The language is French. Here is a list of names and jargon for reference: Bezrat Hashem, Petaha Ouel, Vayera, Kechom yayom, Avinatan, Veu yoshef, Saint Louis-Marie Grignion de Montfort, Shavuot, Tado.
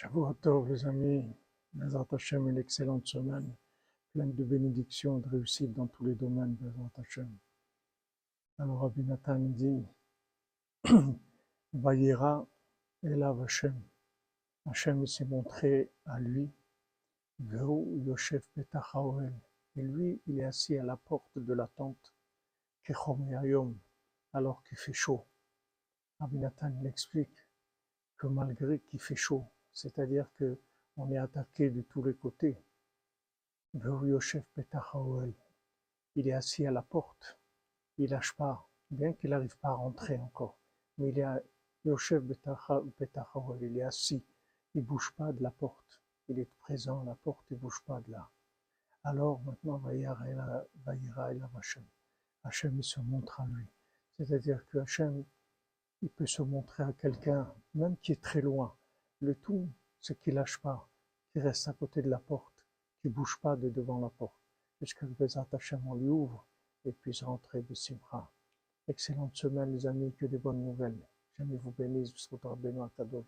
Shavuot Tov, les amis. Bezrat Hashem, une excellente semaine, pleine de bénédictions, de réussite dans tous les domaines. Bezrat Hashem. Alors Avinatan dit Vayera elav Hashem. Hashem s'est montré à lui. Veu yoshef Petaha Ouel. Et lui, il est assis à la porte de la tente. Kechom yayom, alors qu'il fait chaud. Avinatan l'explique que malgré qu'il fait chaud, c'est-à-dire que on est attaqué de tous les côtés. Veu yoshef Petaha Ouel, il est assis à la porte, il lâche pas, bien qu'il n'arrive pas à rentrer encore. Mais il est à yoshef Petaha Ouel, il est assis, il bouge pas de la porte, il est présent à la porte, il bouge pas de là. Alors maintenant, Vayera elav Hashem. Hashem, il se montre à lui. C'est-à-dire que Hashem, il peut se montrer à quelqu'un, même qui est très loin. Le tout, c'est qu'il lâche pas, qu'il reste à côté de la porte, qu'il bouge pas de devant la porte. Jusqu'à ce que Bezrat Hashem, on lui ouvre et puisse rentrer de ses bras. Excellente semaine, les amis, que des bonnes nouvelles. Jamais vous bénisse, vous serez béni à Tado.